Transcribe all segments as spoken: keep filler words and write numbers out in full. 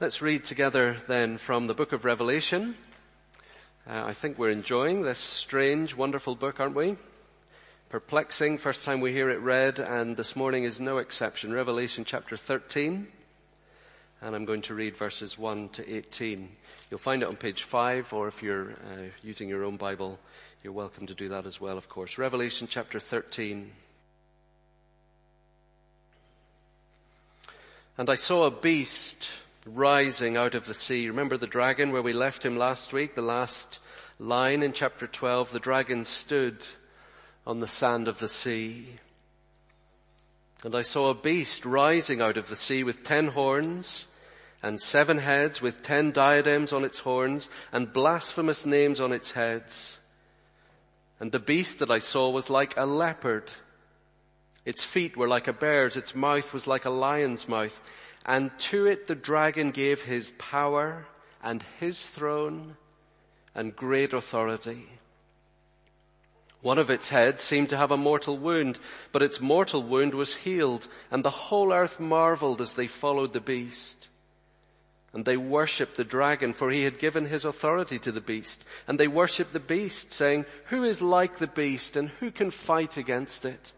Let's read together then from the book of Revelation. Uh, I think we're enjoying this strange, wonderful book, aren't we? Perplexing, first time we hear it read, and this morning is no exception. Revelation chapter thirteen, and I'm going to read verses one to eighteen. You'll find it on page five, or if you're uh, using your own Bible, you're welcome to do that as well, of course. Revelation chapter thirteen. And I saw a beast rising out of the sea. Remember the dragon where we left him last week, the last line in chapter twelve? The dragon stood on the sand of the sea. And I saw a beast rising out of the sea with ten horns and seven heads, with ten diadems on its horns and blasphemous names on its heads. And the beast that I saw was like a leopard. Its feet were like a bear's, its mouth was like a lion's mouth. And to it the dragon gave his power and his throne and great authority. One of its heads seemed to have a mortal wound, but its mortal wound was healed, and the whole earth marveled as they followed the beast. And they worshipped the dragon, for he had given his authority to the beast. And they worshipped the beast, saying, "Who is like the beast, and who can fight against it?"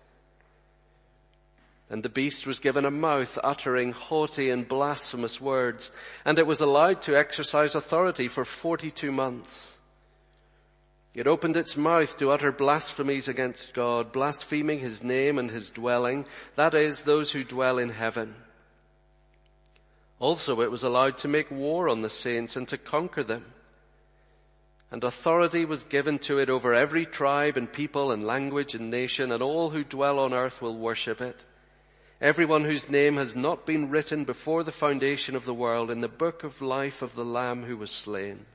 And the beast was given a mouth uttering haughty and blasphemous words, and it was allowed to exercise authority for forty-two months. It opened its mouth to utter blasphemies against God, blaspheming his name and his dwelling, that is, those who dwell in heaven. Also it was allowed to make war on the saints and to conquer them. And authority was given to it over every tribe and people and language and nation, and all who dwell on earth will worship it. Everyone whose name has not been written before the foundation of the world in the book of life of the Lamb who was slain.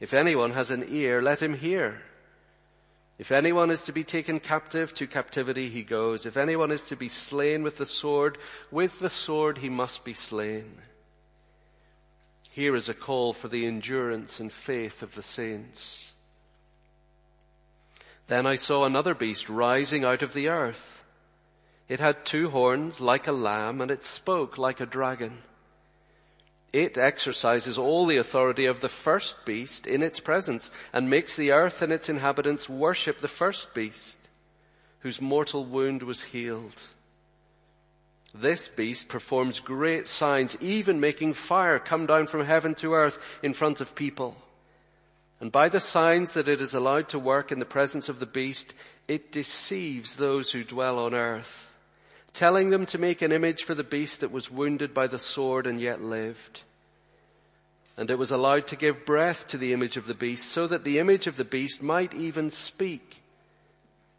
If anyone has an ear, let him hear. If anyone is to be taken captive, to captivity he goes. If anyone is to be slain with the sword, with the sword he must be slain. Here is a call for the endurance and faith of the saints. Then I saw another beast rising out of the earth. It had two horns like a lamb, and it spoke like a dragon. It exercises all the authority of the first beast in its presence, and makes the earth and its inhabitants worship the first beast, whose mortal wound was healed. This beast performs great signs, even making fire come down from heaven to earth in front of people. And by the signs that it is allowed to work in the presence of the beast, it deceives those who dwell on earth, telling them to make an image for the beast that was wounded by the sword and yet lived. And it was allowed to give breath to the image of the beast, so that the image of the beast might even speak,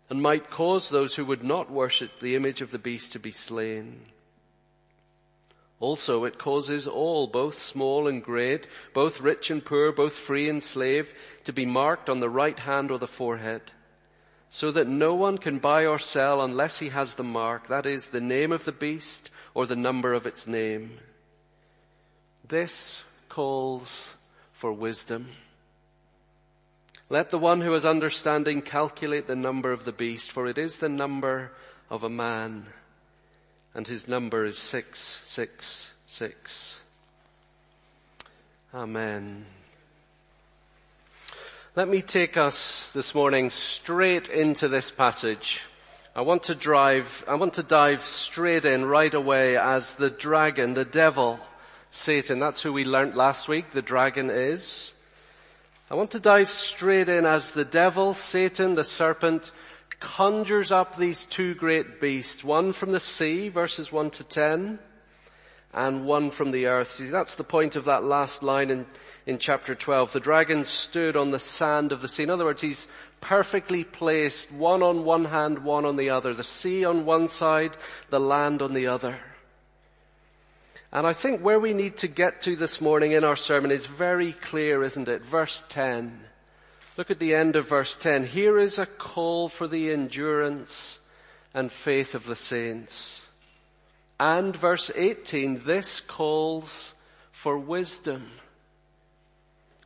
and might cause those who would not worship the image of the beast to be slain. Also it causes all, both small and great, both rich and poor, both free and slave, to be marked on the right hand or the forehead, so that no one can buy or sell unless he has the mark, that is, the name of the beast or the number of its name. This calls for wisdom. Let the one who has understanding calculate the number of the beast, for it is the number of a man, and his number is six six six. Amen. Let me take us this morning straight into this passage. I want to drive, I want to dive straight in right away as the dragon, the devil, Satan. That's who we learnt last week, the dragon is. I want to dive straight in as the devil, Satan, the serpent, conjures up these two great beasts, one from the sea, verses one to ten, and one from the earth. See, that's the point of that last line in, in chapter twelve. The dragon stood on the sand of the sea. In other words, he's perfectly placed, one on one hand, one on the other. The sea on one side, the land on the other. And I think where we need to get to this morning in our sermon is very clear, isn't it? Verse ten. Look at the end of verse ten. Here is a call for the endurance and faith of the saints. And verse eighteen, this calls for wisdom.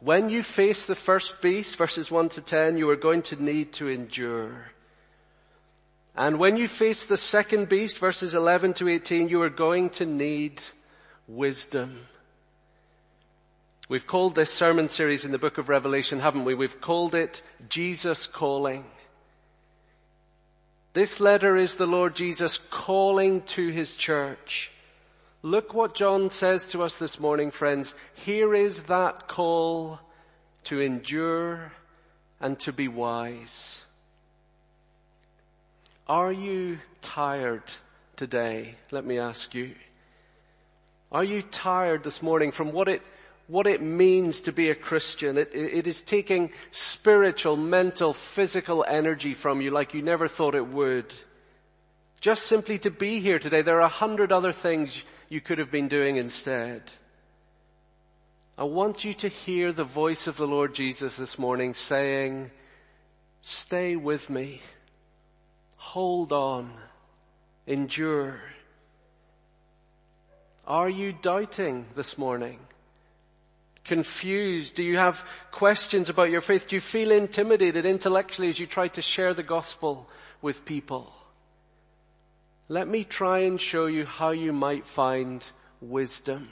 When you face the first beast, verses one to ten, you are going to need to endure. And when you face the second beast, verses eleven to eighteen, you are going to need wisdom. We've called this sermon series in the book of Revelation, haven't we? We've called it Jesus Calling. This letter is the Lord Jesus calling to his church. Look what John says to us this morning, friends. Here is that call to endure and to be wise. Are you tired today? Let me ask you. Are you tired this morning from what it what it means to be a Christian? It, it is taking spiritual, mental, physical energy from you like you never thought it would. Just simply to be here today, there are a hundred other things you could have been doing instead. I want you to hear the voice of the Lord Jesus this morning saying, "Stay with me. Hold on. Endure." Are you doubting this morning? Confused? Do you have questions about your faith? Do you feel intimidated intellectually as you try to share the gospel with people? Let me try and show you how you might find wisdom.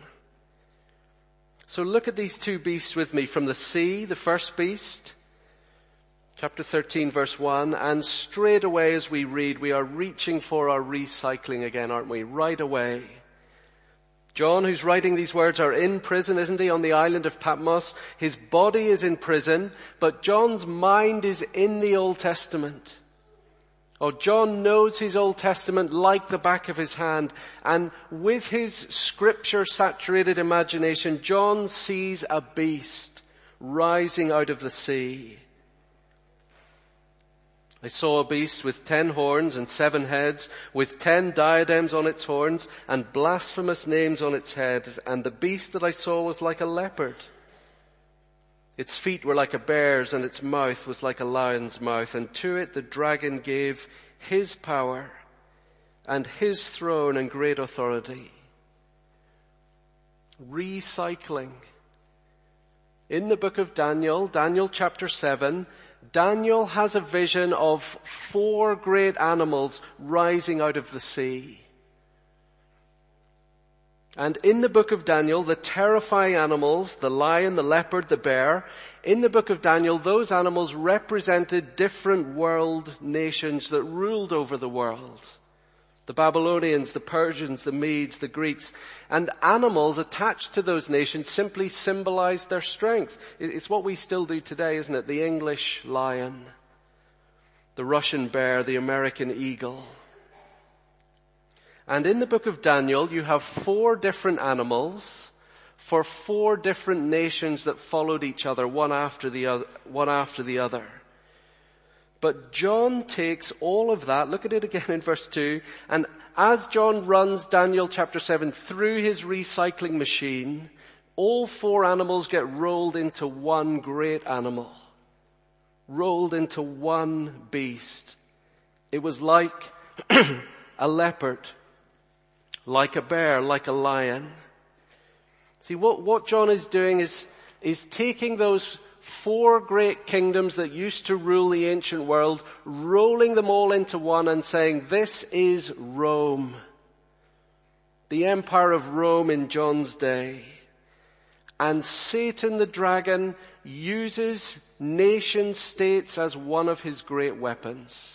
So look at these two beasts with me from the sea, the first beast. Chapter thirteen, verse one, and straight away as we read, we are reaching for our recycling again, aren't we? Right away. John, who's writing these words, are in prison, isn't he, on the island of Patmos? His body is in prison, but John's mind is in the Old Testament. Oh, John knows his Old Testament like the back of his hand, and with his scripture-saturated imagination, John sees a beast rising out of the sea. I saw a beast with ten horns and seven heads, with ten diadems on its horns and blasphemous names on its head. And the beast that I saw was like a leopard. Its feet were like a bear's and its mouth was like a lion's mouth. And to it the dragon gave his power and his throne and great authority. Recycling. In the book of Daniel, Daniel chapter seven, Daniel has a vision of four great animals rising out of the sea. And in the book of Daniel, the terrifying animals, the lion, the leopard, the bear, in the book of Daniel, those animals represented different world nations that ruled over the world. The Babylonians, the Persians, the Medes, the Greeks, and animals attached to those nations simply symbolized their strength. It's what we still do today, isn't it? The English lion, the Russian bear, the American eagle. And in the book of Daniel, you have four different animals for four different nations that followed each other, one after the other, one after the other. But John takes all of that, look at it again in verse two, and as John runs Daniel chapter seven through his recycling machine, all four animals get rolled into one great animal, rolled into one beast. It was like a leopard, like a bear, like a lion. See, what, what John is doing is, is taking those four great kingdoms that used to rule the ancient world, rolling them all into one and saying, this is Rome. The empire of Rome in John's day. And Satan the dragon uses nation states as one of his great weapons.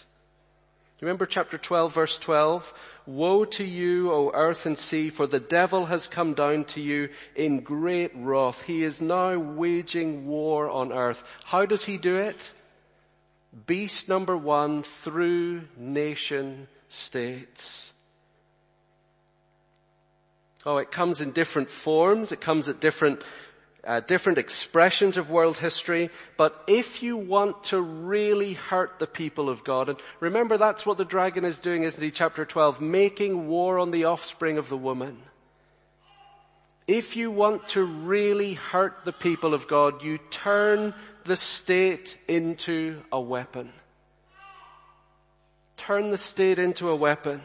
Remember chapter twelve, verse twelve? Woe to you, O earth and sea, for the devil has come down to you in great wrath. He is now waging war on earth. How does he do it? Beast number one, through nation states. Oh, it comes in different forms. It comes at different Uh, different expressions of world history, but if you want to really hurt the people of God, and remember that's what the dragon is doing, isn't he? Chapter twelve, making war on the offspring of the woman. If you want to really hurt the people of God, you turn the state into a weapon. Turn the state into a weapon.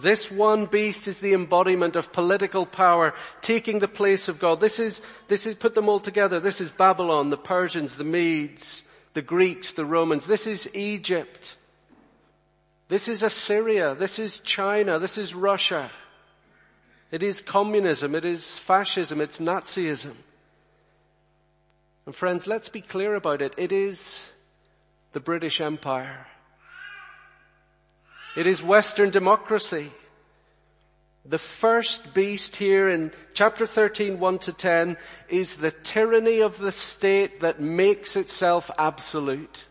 This one beast is the embodiment of political power, taking the place of God. This is, this is, put them all together. This is Babylon, the Persians, the Medes, the Greeks, the Romans. This is Egypt. This is Assyria. This is China. This is Russia. It is communism. It is fascism. It's Nazism. And friends, let's be clear about it. It is the British Empire. It is Western democracy. The first beast here in chapter thirteen, one to ten is the tyranny of the state that makes itself absolute.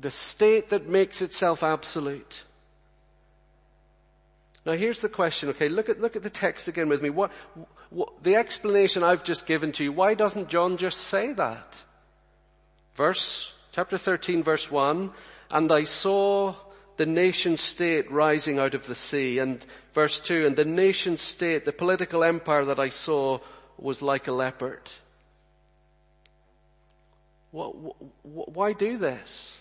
The state that makes itself absolute. Now here's the question, okay, look at, look at the text again with me. What, what, the explanation I've just given to you, why doesn't John just say that? Verse, chapter thirteen verse one, and I saw the nation state rising out of the sea. And verse two, and the nation state, the political empire that I saw was like a leopard. What, what, why do this?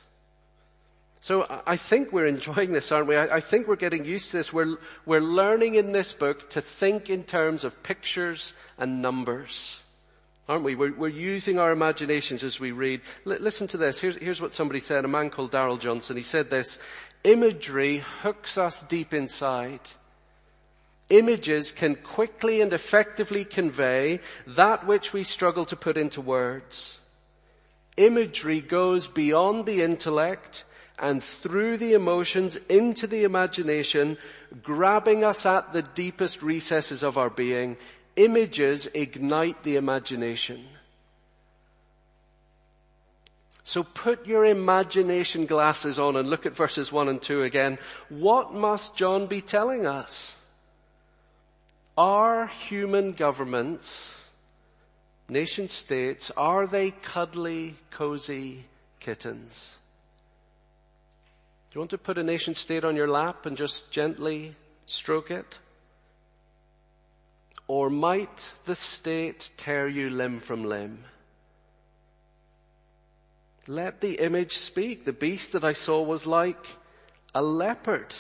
So I think we're enjoying this, aren't we? I, I think we're getting used to this. We're, we're learning in this book to think in terms of pictures and numbers, aren't we? We're, we're using our imaginations as we read. L- listen to this. Here's, here's what somebody said, a man called Darrell Johnson. He said this, imagery hooks us deep inside. Images can quickly and effectively convey that which we struggle to put into words. Imagery goes beyond the intellect and through the emotions into the imagination, grabbing us at the deepest recesses of our being. Images ignite the imagination. So put your imagination glasses on and look at verses one and two again. What must John be telling us? Are human governments, nation states, are they cuddly, cozy kittens? Do you want to put a nation state on your lap and just gently stroke it? Or might the state tear you limb from limb? Let the image speak. The beast that I saw was like a leopard.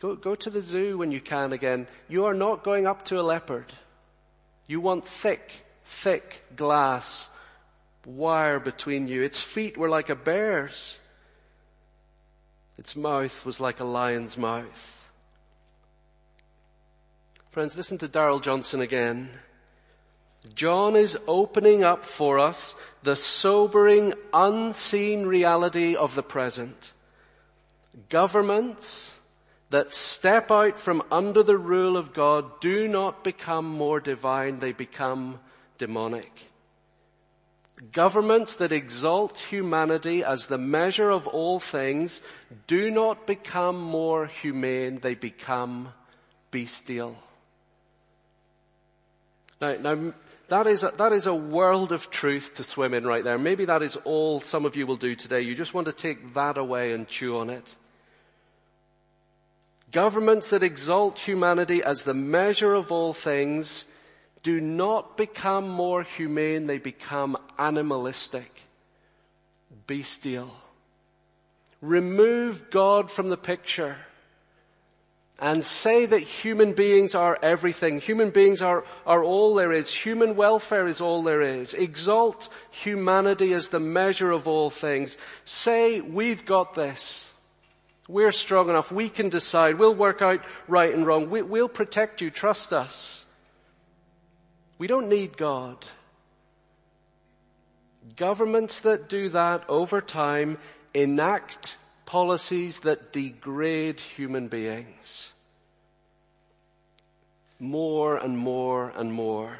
Go, go to the zoo when you can again. You are not going up to a leopard. You want thick, thick glass wire between you. Its feet were like a bear's. Its mouth was like a lion's mouth. Friends, listen to Darrell Johnson again. John is opening up for us the sobering, unseen reality of the present. Governments that step out from under the rule of God do not become more divine, they become demonic. Governments that exalt humanity as the measure of all things do not become more humane, they become bestial. Now, now that is a, that is a world of truth to swim in right there. Maybe that is all some of you will do today. You just want to take that away and chew on it. Governments that exalt humanity as the measure of all things do not become more humane, they become animalistic, bestial. Remove God from the picture and say that human beings are everything. Human beings are, are all there is. Human welfare is all there is. Exalt humanity as the measure of all things. Say, we've got this. We're strong enough. We can decide. We'll work out right and wrong. We, we'll protect you. Trust us. We don't need God. Governments that do that over time enact policies that degrade human beings. More and more and more.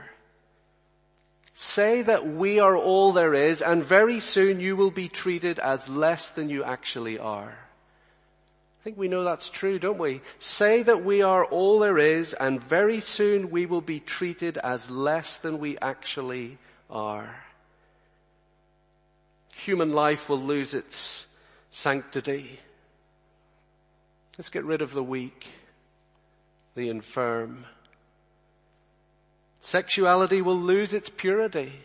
Say that we are all there is, and very soon you will be treated as less than you actually are. I think we know that's true, don't we? Say that we are all there is, and very soon we will be treated as less than we actually are. Human life will lose its sanctity. Let's get rid of the weak. the infirm. Sexuality will lose its purity.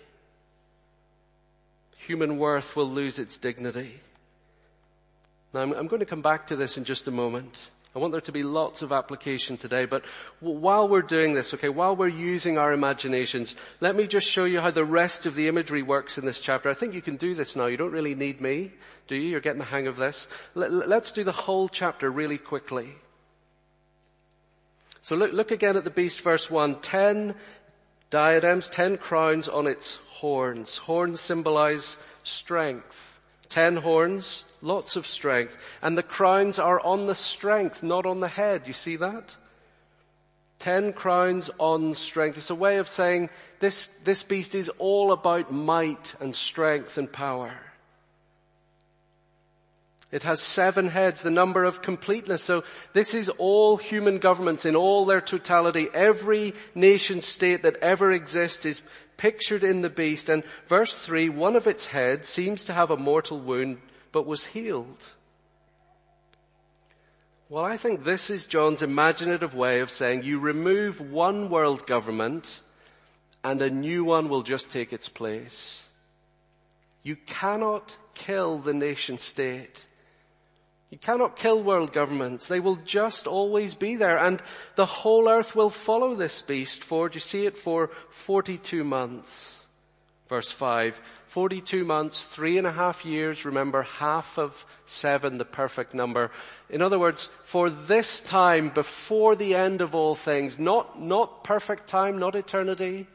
Human worth will lose its dignity. Now, I'm going to come back to this in just a moment. I want there to be lots of application today, but while we're doing this, okay, while we're using our imaginations, let me just show you how the rest of the imagery works in this chapter. I think you can do this now. You don't really need me, do you? You're getting the hang of this. Let's do the whole chapter really quickly. So look, look again at the beast, verse one. Ten diadems, ten crowns on its horns. Horns symbolize strength. Ten horns, lots of strength. And the crowns are on the strength, not on the head. You see that? Ten crowns on strength. It's a way of saying this, this beast is all about might and strength and power. It has seven heads, the number of completeness. So this is all human governments in all their totality. Every nation state that ever exists is pictured in the beast. And verse three, one of its heads seems to have a mortal wound, but was healed. Well, I think this is John's imaginative way of saying you remove one world government and a new one will just take its place. You cannot kill the nation state. You cannot kill world governments. They will just always be there. And the whole earth will follow this beast for, do you see it, for forty-two months. Verse five, forty-two months, three and a half years. Remember, half of seven, the perfect number. In other words, for this time, before the end of all things, not, not perfect time, not eternity,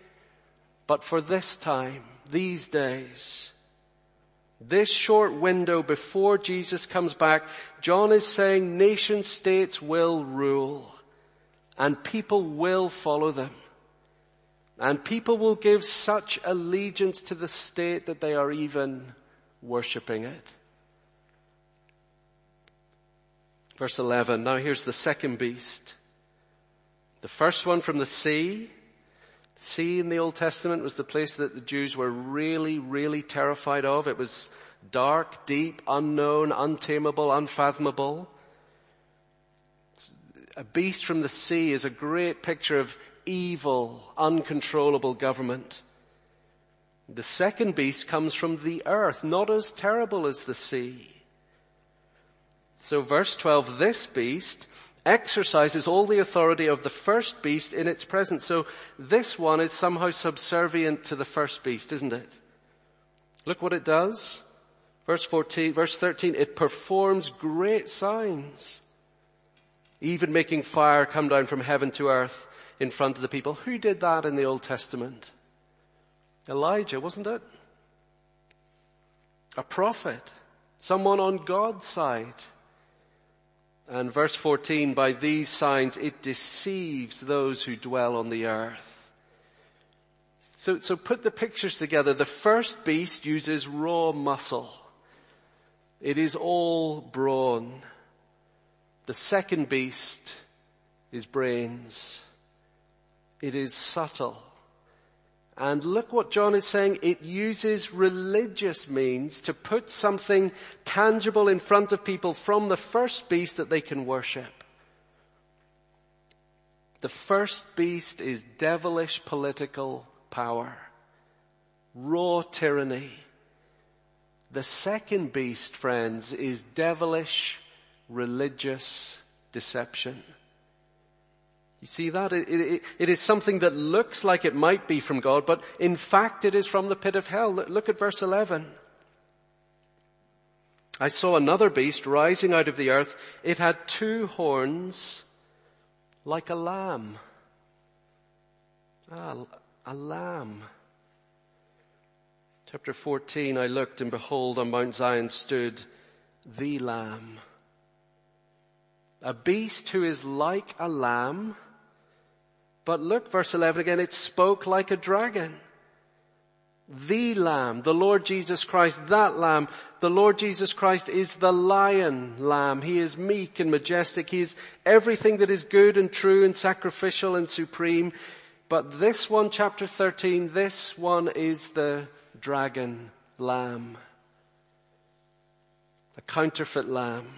but for this time, these days. This short window before Jesus comes back, John is saying nation states will rule and people will follow them. And people will give such allegiance to the state that they are even worshipping it. Verse eleven, now here's the second beast. The first one from the sea. Sea in the Old Testament was the place that the Jews were really, really terrified of. It was dark, deep, unknown, untamable, unfathomable. A beast from the sea is a great picture of evil, uncontrollable government. The second beast comes from the earth, not as terrible as the sea. So verse twelve, this beast exercises all the authority of the first beast in its presence. So this one is somehow subservient to the first beast, isn't it? Look what it does. Verse fourteen, verse thirteen, it performs great signs, even making fire come down from heaven to earth in front of the people. Who did that in the Old Testament? Elijah, wasn't it? A prophet, someone on God's side. And verse fourteen, by these signs it deceives those who dwell on the earth. So, so put the pictures together. The first beast uses raw muscle. It is all brawn. The second beast is brains. It is subtle. And look what John is saying. It uses religious means to put something tangible in front of people from the first beast that they can worship. The first beast is devilish political power, raw tyranny. The second beast, friends, is devilish religious deception. You see that? It, it, it is something that looks like it might be from God, but in fact it is from the pit of hell. Look at verse eleven. I saw another beast rising out of the earth. It had two horns like a lamb. Ah, a lamb. Chapter fourteen, I looked and behold on Mount Zion stood the Lamb. A beast who is like a lamb. But look, verse eleven again, it spoke like a dragon. The Lamb, the Lord Jesus Christ, that Lamb, the Lord Jesus Christ is the Lion Lamb. He is meek and majestic. He is everything that is good and true and sacrificial and supreme. But this one, chapter thirteen, this one is the dragon lamb, a counterfeit lamb.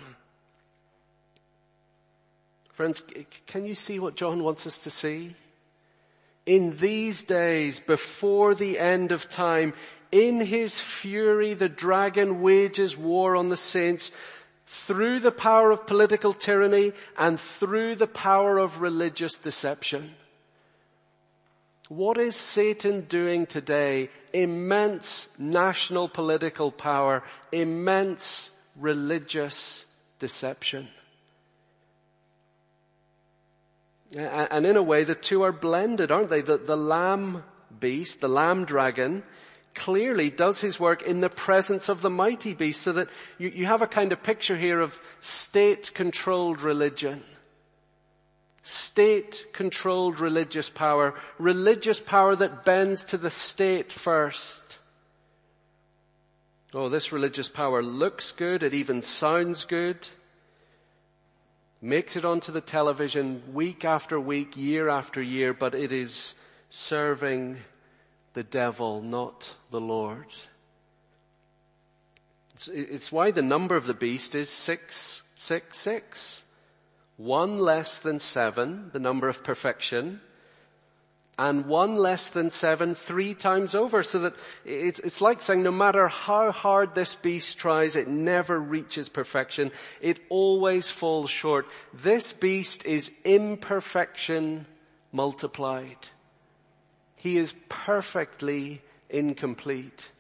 Friends, can you see what John wants us to see? In these days, before the end of time, in his fury, the dragon wages war on the saints through the power of political tyranny and through the power of religious deception. What is Satan doing today? Immense national political power, immense religious deception. And in a way, the two are blended, aren't they? The, the lamb beast, the lamb dragon, clearly does his work in the presence of the mighty beast, so that you, you have a kind of picture here of state-controlled religion. State-controlled religious power. Religious power that bends to the state first. Oh, this religious power looks good. It even sounds good. Makes it onto the television week after week, year after year, but it is serving the devil, not the Lord. It's, it's why the number of the beast is six six six. One less than seven, the number of perfection, and one less than seven three times over, so that it's, it's like saying no matter how hard this beast tries, it never reaches perfection. It always falls short. This beast is imperfection multiplied. He is perfectly incomplete.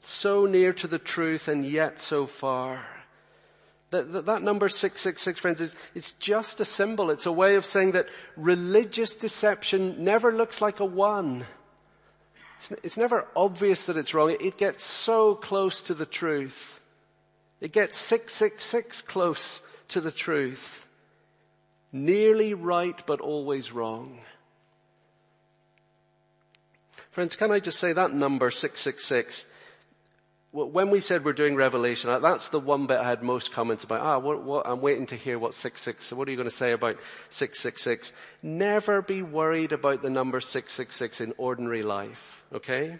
So near to the truth and yet so far. That, that number six six six, friends, is, it's just a symbol. It's a way of saying that religious deception never looks like a one. It's, it's never obvious that it's wrong. It, it gets so close to the truth. It gets six six six close to the truth. Nearly right, but always wrong. Friends, can I just say that number six six six? When we said we're doing Revelation, that's the one bit I had most comments about. Ah, what, what, I'm waiting to hear what six six six, so what are you going to say about six six six? Never be worried about the number six six six in ordinary life, okay?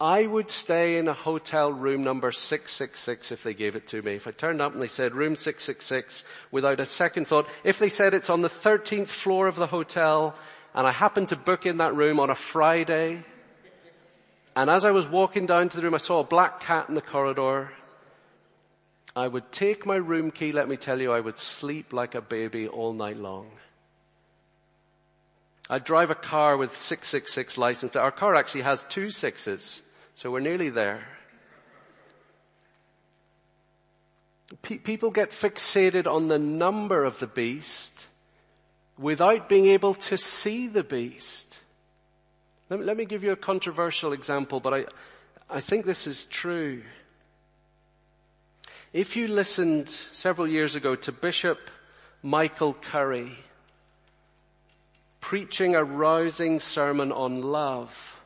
I would stay in a hotel room number six six six if they gave it to me. If I turned up and they said room six six six without a second thought, if they said it's on the thirteenth floor of the hotel and I happened to book in that room on a Friday, and as I was walking down to the room, I saw a black cat in the corridor. I would take my room key. Let me tell you, I would sleep like a baby all night long. I'd drive a car with six six six license. Our car actually has two sixes, so we're nearly there. Pe- people get fixated on the number of the beast without being able to see the beast. Let me give you a controversial example, but I, I think this is true. If you listened several years ago to Bishop Michael Curry preaching a rousing sermon on love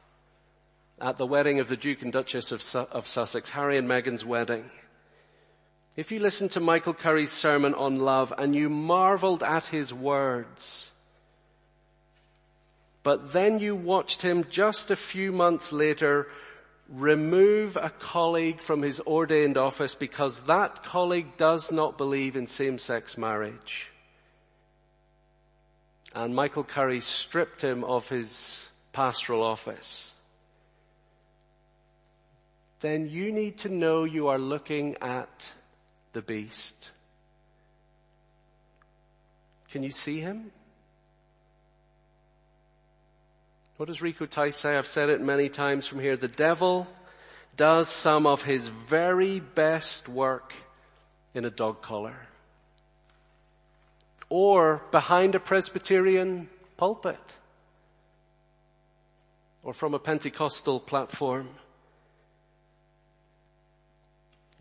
at the wedding of the Duke and Duchess of, Su- of Sussex, Harry and Meghan's wedding, if you listened to Michael Curry's sermon on love and you marveled at his words, but then you watched him just a few months later remove a colleague from his ordained office because that colleague does not believe in same-sex marriage. And Michael Curry stripped him of his pastoral office. Then you need to know you are looking at the beast. Can you see him? What does Rico Tice say? I've said it many times from here. The devil does some of his very best work in a dog collar or behind a Presbyterian pulpit or from a Pentecostal platform.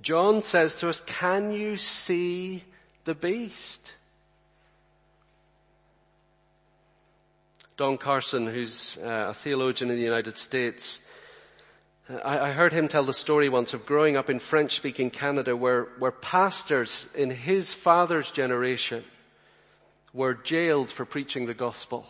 John says to us, can you see the beast? Don Carson, who's a theologian in the United States, I heard him tell the story once of growing up in French-speaking Canada where, where pastors in his father's generation were jailed for preaching the gospel.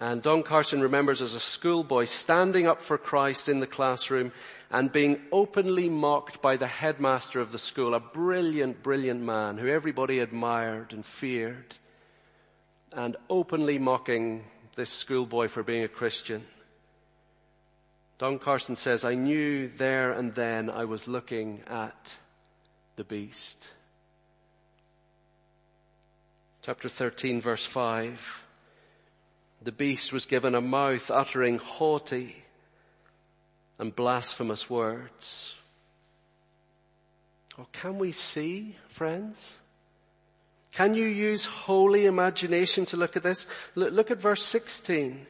And Don Carson remembers as a schoolboy standing up for Christ in the classroom and being openly mocked by the headmaster of the school, a brilliant, brilliant man who everybody admired and feared, and openly mocking this schoolboy for being a Christian. Don Carson says, I knew there and then I was looking at the beast. Chapter thirteen, verse five. The beast was given a mouth uttering haughty and blasphemous words. Oh, can we see, friends? Can you use holy imagination to look at this? Look at verse sixteen.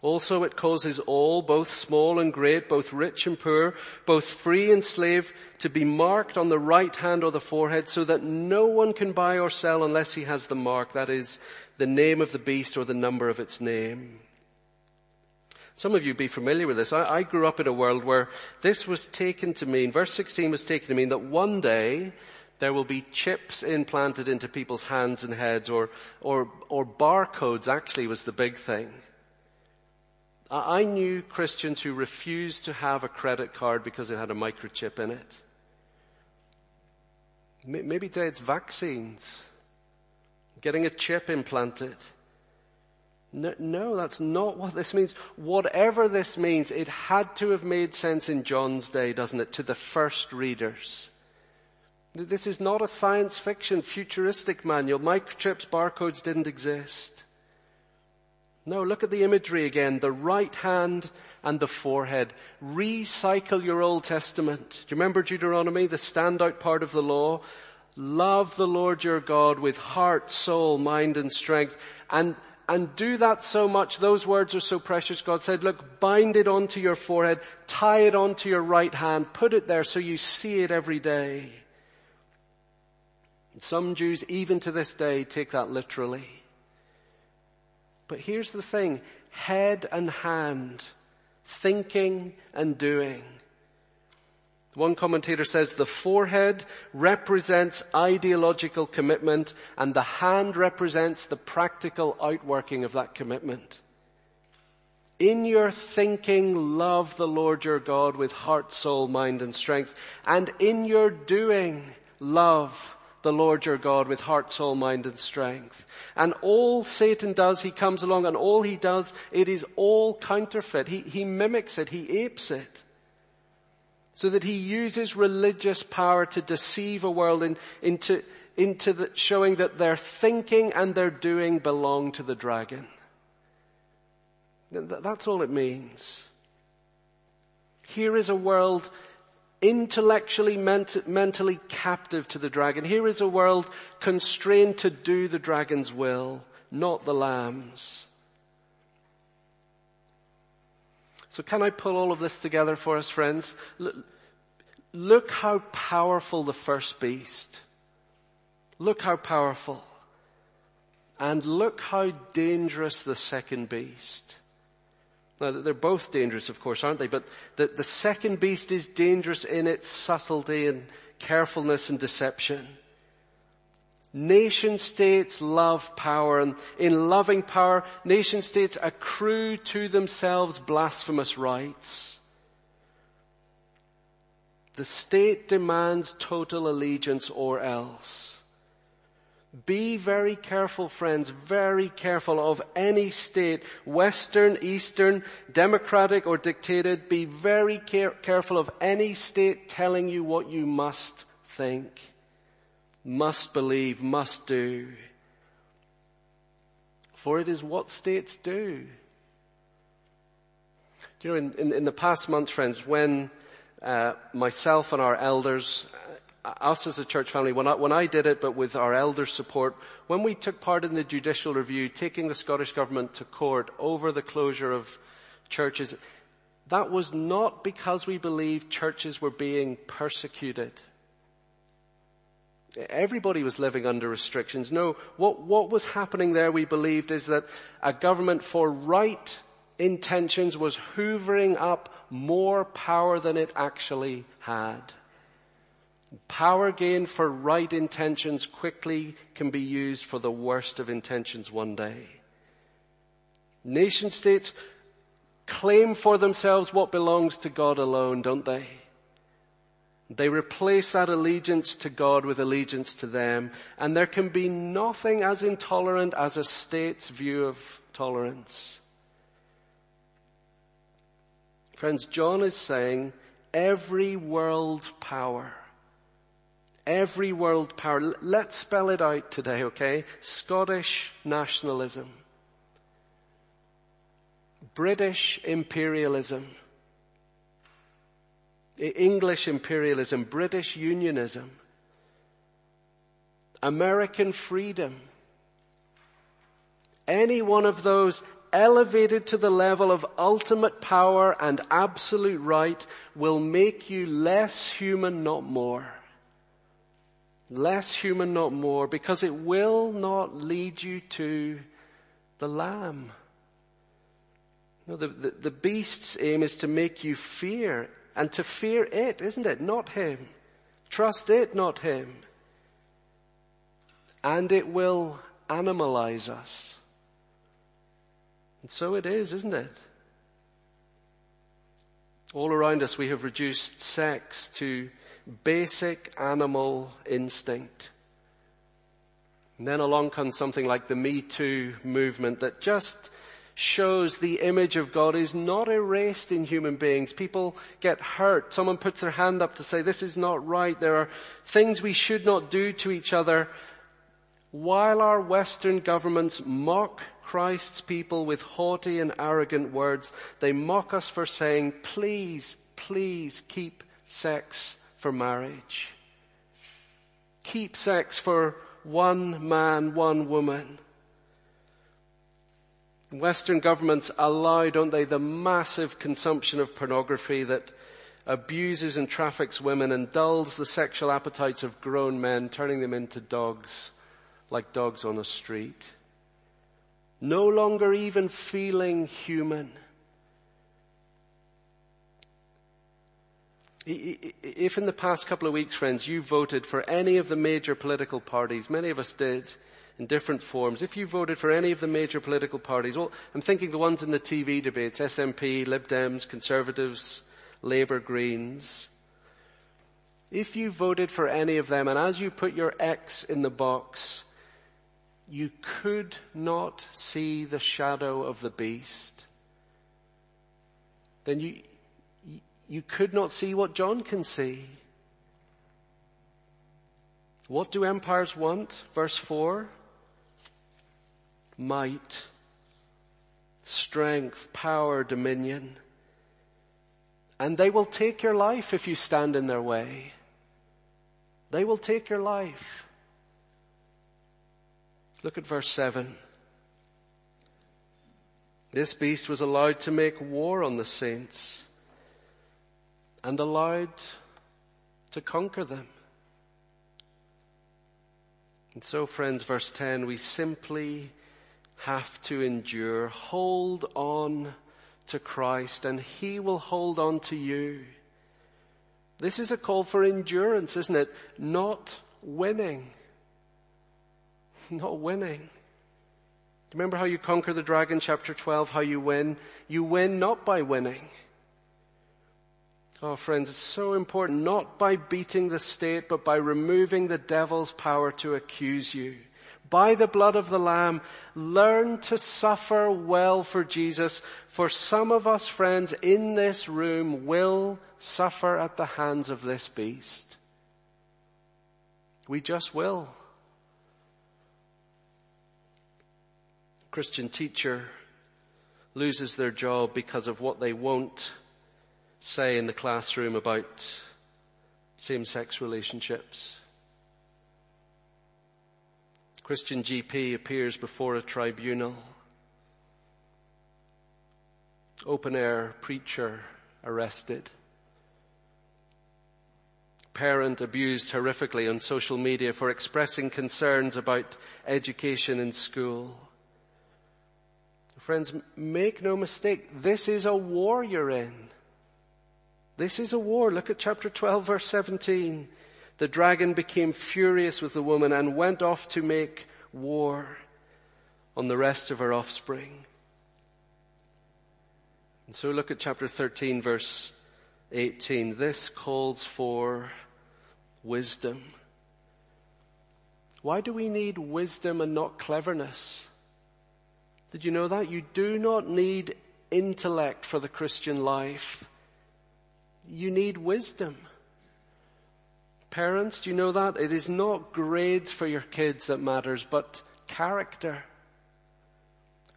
Also it causes all, both small and great, both rich and poor, both free and slave, to be marked on the right hand or the forehead, so that no one can buy or sell unless he has the mark, that is, the name of the beast or the number of its name. Some of you be familiar with this. I, I grew up in a world where this was taken to mean, verse sixteen was taken to mean that one day there will be chips implanted into people's hands and heads, or, or, or barcodes actually was the big thing. I knew Christians who refused to have a credit card because it had a microchip in it. Maybe today it's vaccines, getting a chip implanted. No, no, that's not what this means. Whatever this means, it had to have made sense in John's day, doesn't it, to the first readers. This is not a science fiction, futuristic manual. Microchips, barcodes didn't exist. No, look at the imagery again, the right hand and the forehead. Recycle your Old Testament. Do you remember Deuteronomy, the standout part of the law? Love the Lord your God with heart, soul, mind, and strength. And, and do that so much, those words are so precious, God said, look, bind it onto your forehead, tie it onto your right hand, put it there so you see it every day. And some Jews, even to this day, take that literally. But here's the thing, head and hand, thinking and doing. One commentator says the forehead represents ideological commitment and the hand represents the practical outworking of that commitment. In your thinking, love the Lord your God with heart, soul, mind, and strength. And in your doing, love the Lord your God with heart, soul, mind, and strength. And all Satan does, he comes along, and all he does, it is all counterfeit. He, he mimics it, he apes it. So that he uses religious power to deceive a world in, into, into the, showing that their thinking and their doing belong to the dragon. That's all it means. Here is a world intellectually, ment- mentally captive to the dragon. Here is a world constrained to do the dragon's will, not the lamb's. So can I pull all of this together for us, friends? Look, look how powerful the first beast. Look how powerful. And look how dangerous the second beast. Now, they're both dangerous, of course, aren't they? But the, the second beast is dangerous in its subtlety and carefulness and deception. Nation states love power, and in loving power, nation states accrue to themselves blasphemous rights. The state demands total allegiance or else. Be very careful, friends, very careful of any state, Western, Eastern, democratic or dictated. Be very care- careful of any state telling you what you must think, must believe, must do. For it is what states do. You know, in, in, in the past months, friends, when uh, myself and our elders, us as a church family, when I, when I did it, but with our elders' support, when we took part in the judicial review, taking the Scottish Government to court over the closure of churches, that was not because we believed churches were being persecuted. Everybody was living under restrictions. No, what, what was happening there, we believed, is that a government for right intentions was hoovering up more power than it actually had. Power gained for right intentions quickly can be used for the worst of intentions one day. Nation states claim for themselves what belongs to God alone, don't they? They replace that allegiance to God with allegiance to them, and there can be nothing as intolerant as a state's view of tolerance. Friends, John is saying every world power, every world power, let's spell it out today, okay? Scottish nationalism, British imperialism, English imperialism, British unionism, American freedom. Any one of those elevated to the level of ultimate power and absolute right will make you less human, not more. Less human, not more, because it will not lead you to the Lamb. No, the, the, the beast's aim is to make you fear, and to fear it, isn't it? Not him. Trust it, not him. And it will animalize us. And so it is, isn't it? All around us we have reduced sex to basic animal instinct. And then along comes something like the Me Too movement that just shows the image of God is not erased in human beings. People get hurt. Someone puts their hand up to say, this is not right. There are things we should not do to each other. While our Western governments mock Christ's people with haughty and arrogant words, they mock us for saying, please, please keep sex for marriage. Keep sex for one man, one woman. Western governments allow, don't they, the massive consumption of pornography that abuses and traffics women and dulls the sexual appetites of grown men, turning them into dogs, like dogs on a street. No longer even feeling human. If in the past couple of weeks, friends, you voted for any of the major political parties, many of us did, in different forms. If you voted for any of the major political parties, well, I'm thinking the ones in the T V debates, S N P, Lib Dems, Conservatives, Labour, Greens. If you voted for any of them, and as you put your X in the box, you could not see the shadow of the beast, then you, you could not see what John can see. What do empires want? Verse four. Might, strength, power, dominion. And they will take your life if you stand in their way. They will take your life. Look at verse seven. This beast was allowed to make war on the saints and allowed to conquer them. And so, friends, verse ten, we simply have to endure. Hold on to Christ, and he will hold on to you. This is a call for endurance, isn't it? Not winning. Not winning. Remember how you conquer the dragon, chapter twelve, how you win? You win not by winning. Oh, friends, it's so important, not by beating the state, but by removing the devil's power to accuse you. By the blood of the Lamb, learn to suffer well for Jesus, for some of us, friends, in this room will suffer at the hands of this beast. We just will. Christian teacher loses their job because of what they won't say in the classroom about same-sex relationships. Christian G P appears before a tribunal. Open-air preacher arrested. Parent abused horrifically on social media for expressing concerns about education in school. Friends, make no mistake, this is a war you're in. This is a war. Look at chapter twelve, verse seventeen. The dragon became furious with the woman and went off to make war on the rest of her offspring. And so look at chapter thirteen, verse eighteen. This calls for wisdom. Why do we need wisdom and not cleverness? Did you know that? You do not need intellect for the Christian life. You need wisdom. Parents, do you know that? It is not grades for your kids that matters, but character.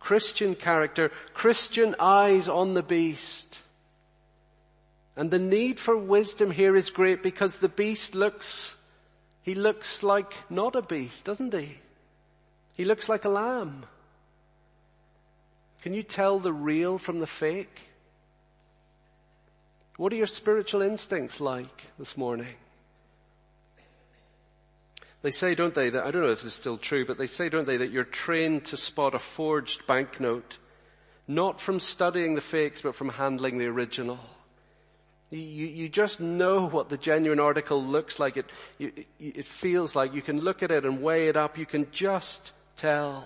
Christian character, Christian eyes on the beast. And the need for wisdom here is great because the beast looks, he looks like not a beast, doesn't he? He looks like a lamb. Can you tell the real from the fake? What are your spiritual instincts like this morning? They say, don't they, that, I don't know if this is still true, but they say, don't they, that you're trained to spot a forged banknote, not from studying the fakes, but from handling the original. You, you just know what the genuine article looks like. It, you, it feels like you can look at it and weigh it up. You can just tell.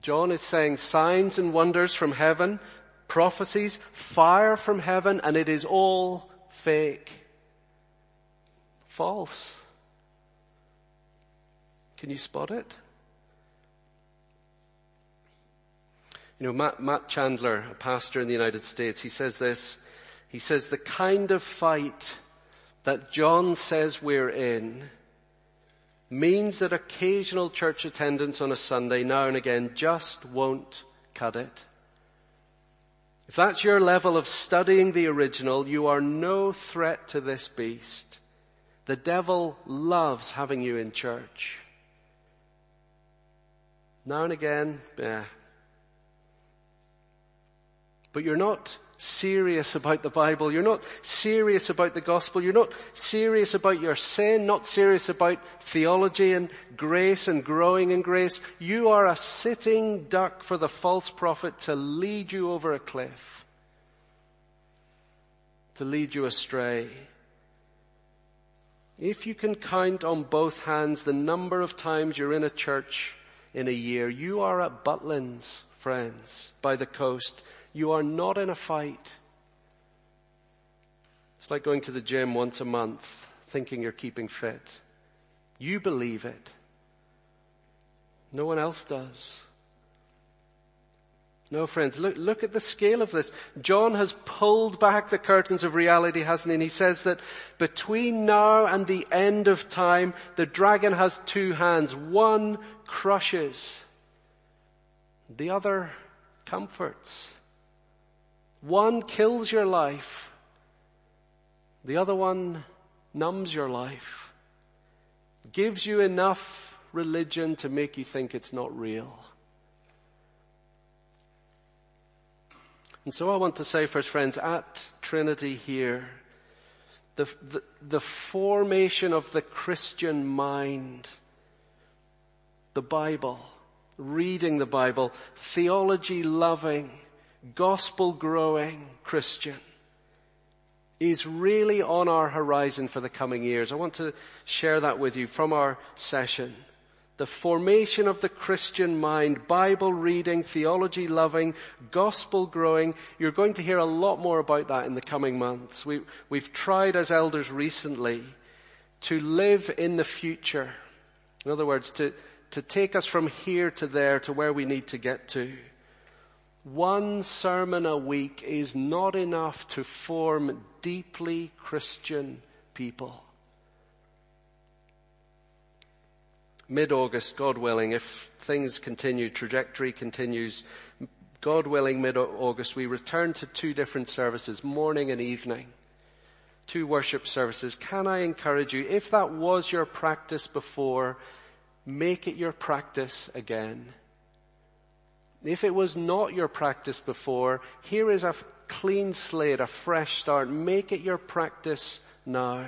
John is saying signs and wonders from heaven, prophecies, fire from heaven, and it is all fake. False. Can you spot it? You know, Matt, Matt Chandler, a pastor in the United States, he says this. He says, the kind of fight that John says we're in means that occasional church attendance on a Sunday now and again just won't cut it. If that's your level of studying the original, you are no threat to this beast. The devil loves having you in church. Now and again, yeah. But you're not serious about the Bible. You're not serious about the gospel. You're not serious about your sin, not serious about theology and grace and growing in grace. You are a sitting duck for the false prophet to lead you over a cliff, to lead you astray. If you can count on both hands the number of times you're in a church in a year, you are at Butlins, friends, by the coast. You are not in a fight. It's like going to the gym once a month, thinking you're keeping fit. You believe it. No one else does. No, friends, look, look at the scale of this. John has pulled back the curtains of reality, hasn't he? And he says that between now and the end of time, the dragon has two hands. One crushes. The other comforts. One kills your life. The other one numbs your life. Gives you enough religion to make you think it's not real. And so I want to say first, friends, at Trinity here, the, the, the formation of the Christian mind, the Bible, reading the Bible, theology-loving, gospel-growing Christian is really on our horizon for the coming years. I want to share that with you from our session. The formation of the Christian mind, Bible reading, theology loving, gospel growing. You're going to hear a lot more about that in the coming months. We, we've tried as elders recently to live in the future. In other words, to, to take us from here to there to where we need to get to. One sermon a week is not enough to form deeply Christian people. Mid-August, God willing, if things continue, trajectory continues, God willing, mid-August, we return to two different services, morning and evening, two worship services. Can I encourage you, if that was your practice before, make it your practice again. If it was not your practice before, here is a clean slate, a fresh start. Make it your practice now.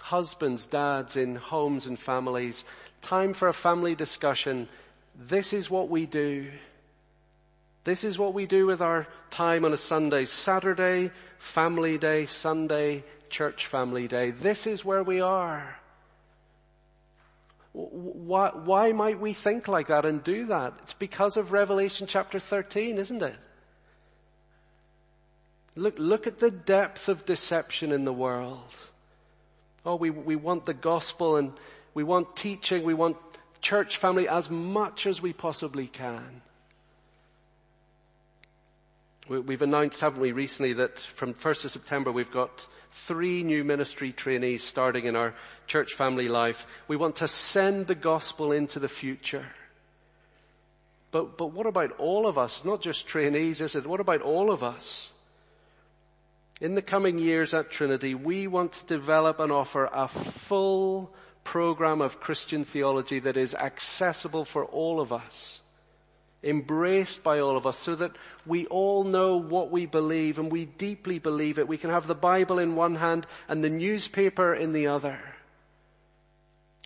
Husbands, dads in homes and families, time for a family discussion. This is what we do. This is what we do with our time on a Sunday. Saturday, family day. Sunday, church family day. This is where we are. Why, why might we think like that and do that? It's because of Revelation chapter thirteen, isn't it? Look, look at the depth of deception in the world. Oh, we, we want the gospel and we want teaching, we want church family as much as we possibly can. We, we've announced, haven't we, recently that from first of September we've got three new ministry trainees starting in our church family life. We want to send the gospel into the future. But, but what about all of us? It's not just trainees, is it? What about all of us? In the coming years at Trinity, we want to develop and offer a full program of Christian theology that is accessible for all of us, embraced by all of us, so that we all know what we believe and we deeply believe it. We can have the Bible in one hand and the newspaper in the other,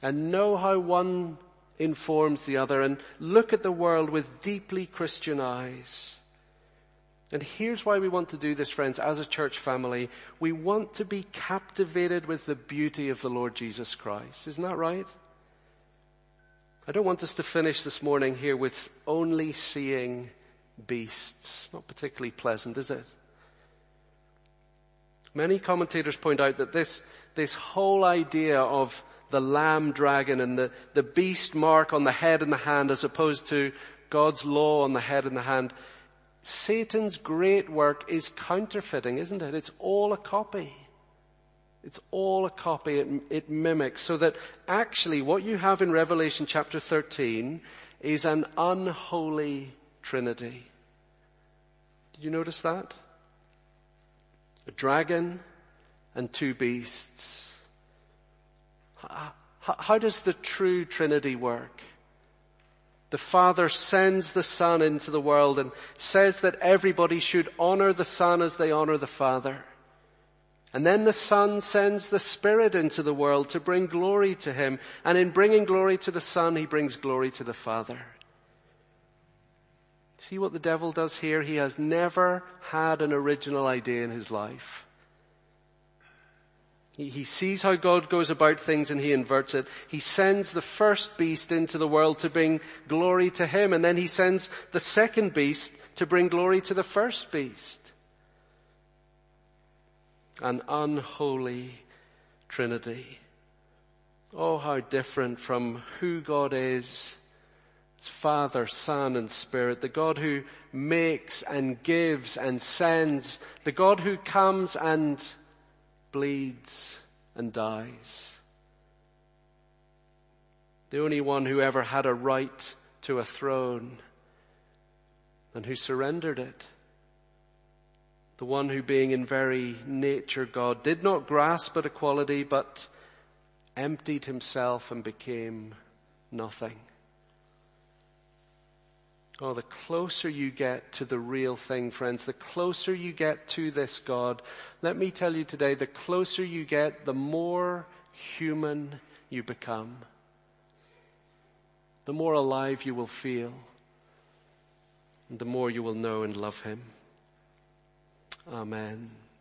and know how one informs the other, and look at the world with deeply Christian eyes. And here's why we want to do this, friends, as a church family. We want to be captivated with the beauty of the Lord Jesus Christ. Isn't that right? I don't want us to finish this morning here with only seeing beasts. Not particularly pleasant, is it? Many commentators point out that this, this whole idea of the lamb dragon and the, the beast mark on the head and the hand, as opposed to God's law on the head and the hand, Satan's great work is counterfeiting, isn't it? It's all a copy. It's all a copy. It, it mimics. So that actually what you have in Revelation chapter thirteen is an unholy trinity. Did you notice that? A dragon and two beasts. How, how does the true trinity work? The Father sends the Son into the world and says that everybody should honor the Son as they honor the Father. And then the Son sends the Spirit into the world to bring glory to Him. And in bringing glory to the Son, He brings glory to the Father. See what the devil does here? He has never had an original idea in his life. He sees how God goes about things and he inverts it. He sends the first beast into the world to bring glory to him, and then he sends the second beast to bring glory to the first beast. An unholy trinity. Oh, how different from who God is. It's Father, Son, and Spirit. The God who makes and gives and sends. The God who comes and bleeds and dies. The only one who ever had a right to a throne and who surrendered it. The one who, being in very nature God, did not grasp at equality but emptied himself and became nothing. Oh, the closer you get to the real thing, friends, the closer you get to this God, let me tell you today, the closer you get, the more human you become. The more alive you will feel, and the more you will know and love Him. Amen.